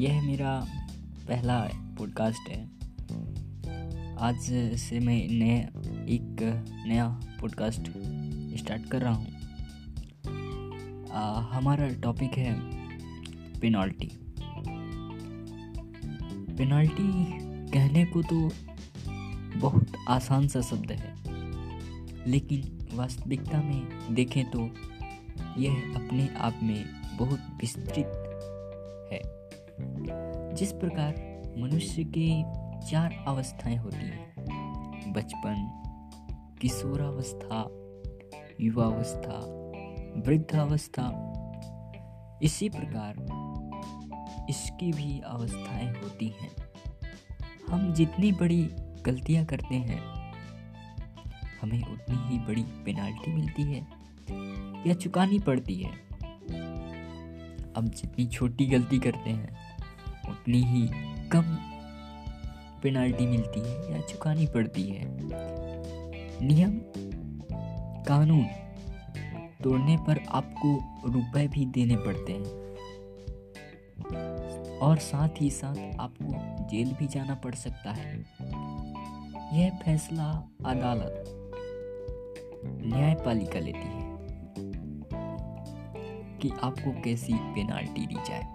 यह मेरा पहला पॉडकास्ट है। आज से मैं एक नया पॉडकास्ट स्टार्ट कर रहा हूँ। हमारा टॉपिक है पेनाल्टी। कहने को तो बहुत आसान सा शब्द है, लेकिन वास्तविकता में देखें तो यह अपने आप में बहुत विस्तृत है। जिस प्रकार मनुष्य के 4 अवस्थाएं होती हैं, बचपन, किशोरावस्था, युवावस्था, वृद्धावस्था, इसी प्रकार इसकी भी अवस्थाएं होती हैं। हम जितनी बड़ी गलतियां करते हैं, हमें उतनी ही बड़ी पेनाल्टी मिलती है या चुकानी पड़ती है। अब जितनी छोटी गलती करते हैं, उतनी ही कम पेनाल्टी मिलती है या चुकानी पड़ती है। नियम कानून तोड़ने पर आपको रुपए भी देने पड़ते हैं और साथ ही साथ आपको जेल भी जाना पड़ सकता है। यह फैसला अदालत न्यायपालिका लेती है कि आपको कैसी पेनाल्टी दी जाए।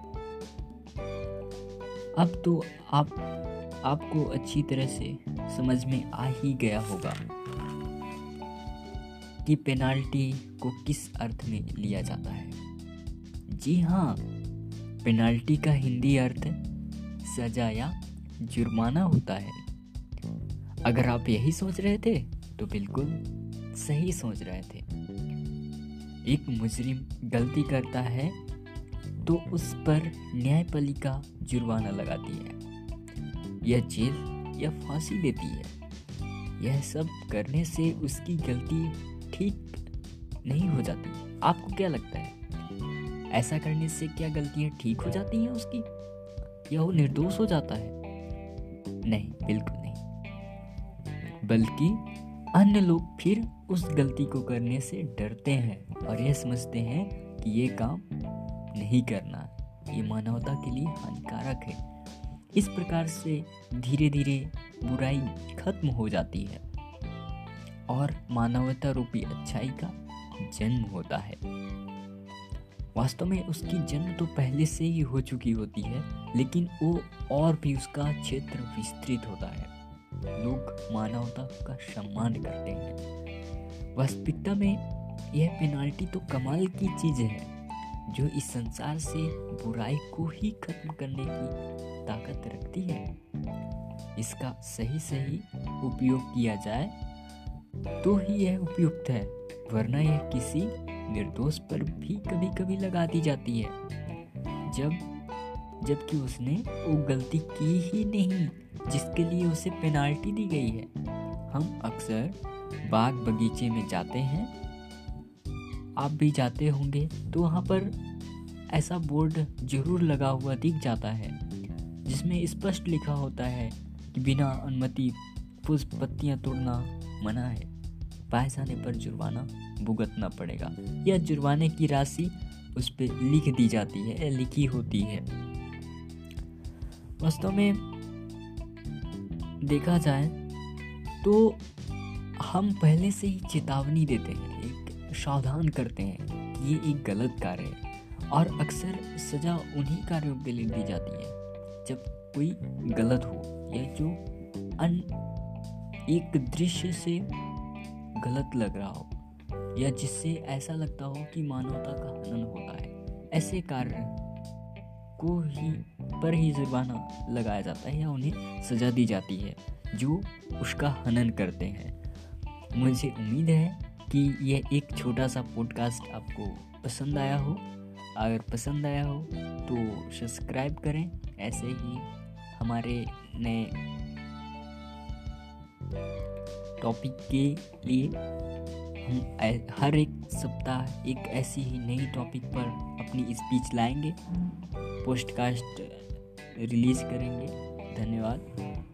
अब तो आपको अच्छी तरह से समझ में आ ही गया होगा कि पेनाल्टी को किस अर्थ में लिया जाता है। जी हाँ, पेनाल्टी का हिंदी अर्थ सजा या जुर्माना होता है। अगर आप यही सोच रहे थे तो बिल्कुल सही सोच रहे थे। एक मुजरिम गलती करता है तो उस पर न्यायपालिका जुर्माना लगाती है या जेल या फांसी देती है। यह सब करने से उसकी गलती ठीक नहीं हो जाती। आपको क्या लगता है, ऐसा करने से क्या गलतियाँ ठीक हो जाती हैं उसकी, या वो निर्दोष हो जाता है? नहीं, बिल्कुल नहीं, बल्कि अन्य लोग फिर उस गलती को करने से डरते हैं और यह समझते हैं कि ये काम नहीं करना, ये मानवता के लिए हानिकारक है। इस प्रकार से धीरे धीरे बुराई खत्म हो जाती है और मानवता रूपी अच्छाई का जन्म होता है। वास्तव में उसकी जन्म तो पहले से ही हो चुकी होती है, लेकिन वो और भी उसका क्षेत्र विस्तृत होता है। लोग मानवता का सम्मान करते हैं। वास्तविकता में यह पेनाल्टी तो कमाल की चीज़ है जो इस संसार से बुराई को ही खत्म करने की ताकत रखती है। इसका सही उपयोग किया जाए तो ही यह उपयुक्त है, वरना यह किसी निर्दोष पर भी कभी-कभी लगा दी जाती है, जबकि उसने वो गलती की ही नहीं जिसके लिए उसे पेनाल्टी दी गई है। हम अक्सर बाग बगीचे में जाते हैं, आप भी जाते होंगे, तो वहाँ पर ऐसा बोर्ड जरूर लगा हुआ दिख जाता है जिसमें स्पष्ट लिखा होता है कि बिना अनुमति पुष्प पत्तियाँ तोड़ना मना है, पास आने पर जुर्माना भुगतना पड़ेगा, या जुर्माने की राशि उस पर लिख दी जाती है, लिखी होती है। वास्तव में देखा जाए तो हम पहले से ही चेतावनी देते हैं, सावधान करते हैं कि ये एक गलत कार्य है, और अक्सर सजा उन्हीं कार्यों के लिए दी जाती है जब कोई गलत हो या जो एक दृश्य से गलत लग रहा हो या जिससे ऐसा लगता हो कि मानवता का हनन होता है। ऐसे कार्य को ही पर ही जुर्माना लगाया जाता है या उन्हें सजा दी जाती है जो उसका हनन करते हैं। मुझे उम्मीद है कि यह एक छोटा सा पॉडकास्ट आपको पसंद आया हो। अगर पसंद आया हो तो सब्सक्राइब करें। ऐसे ही हमारे नए टॉपिक के लिए हम हर एक सप्ताह एक ऐसी ही नई टॉपिक पर अपनी स्पीच लाएंगे, पॉडकास्ट रिलीज़ करेंगे। धन्यवाद।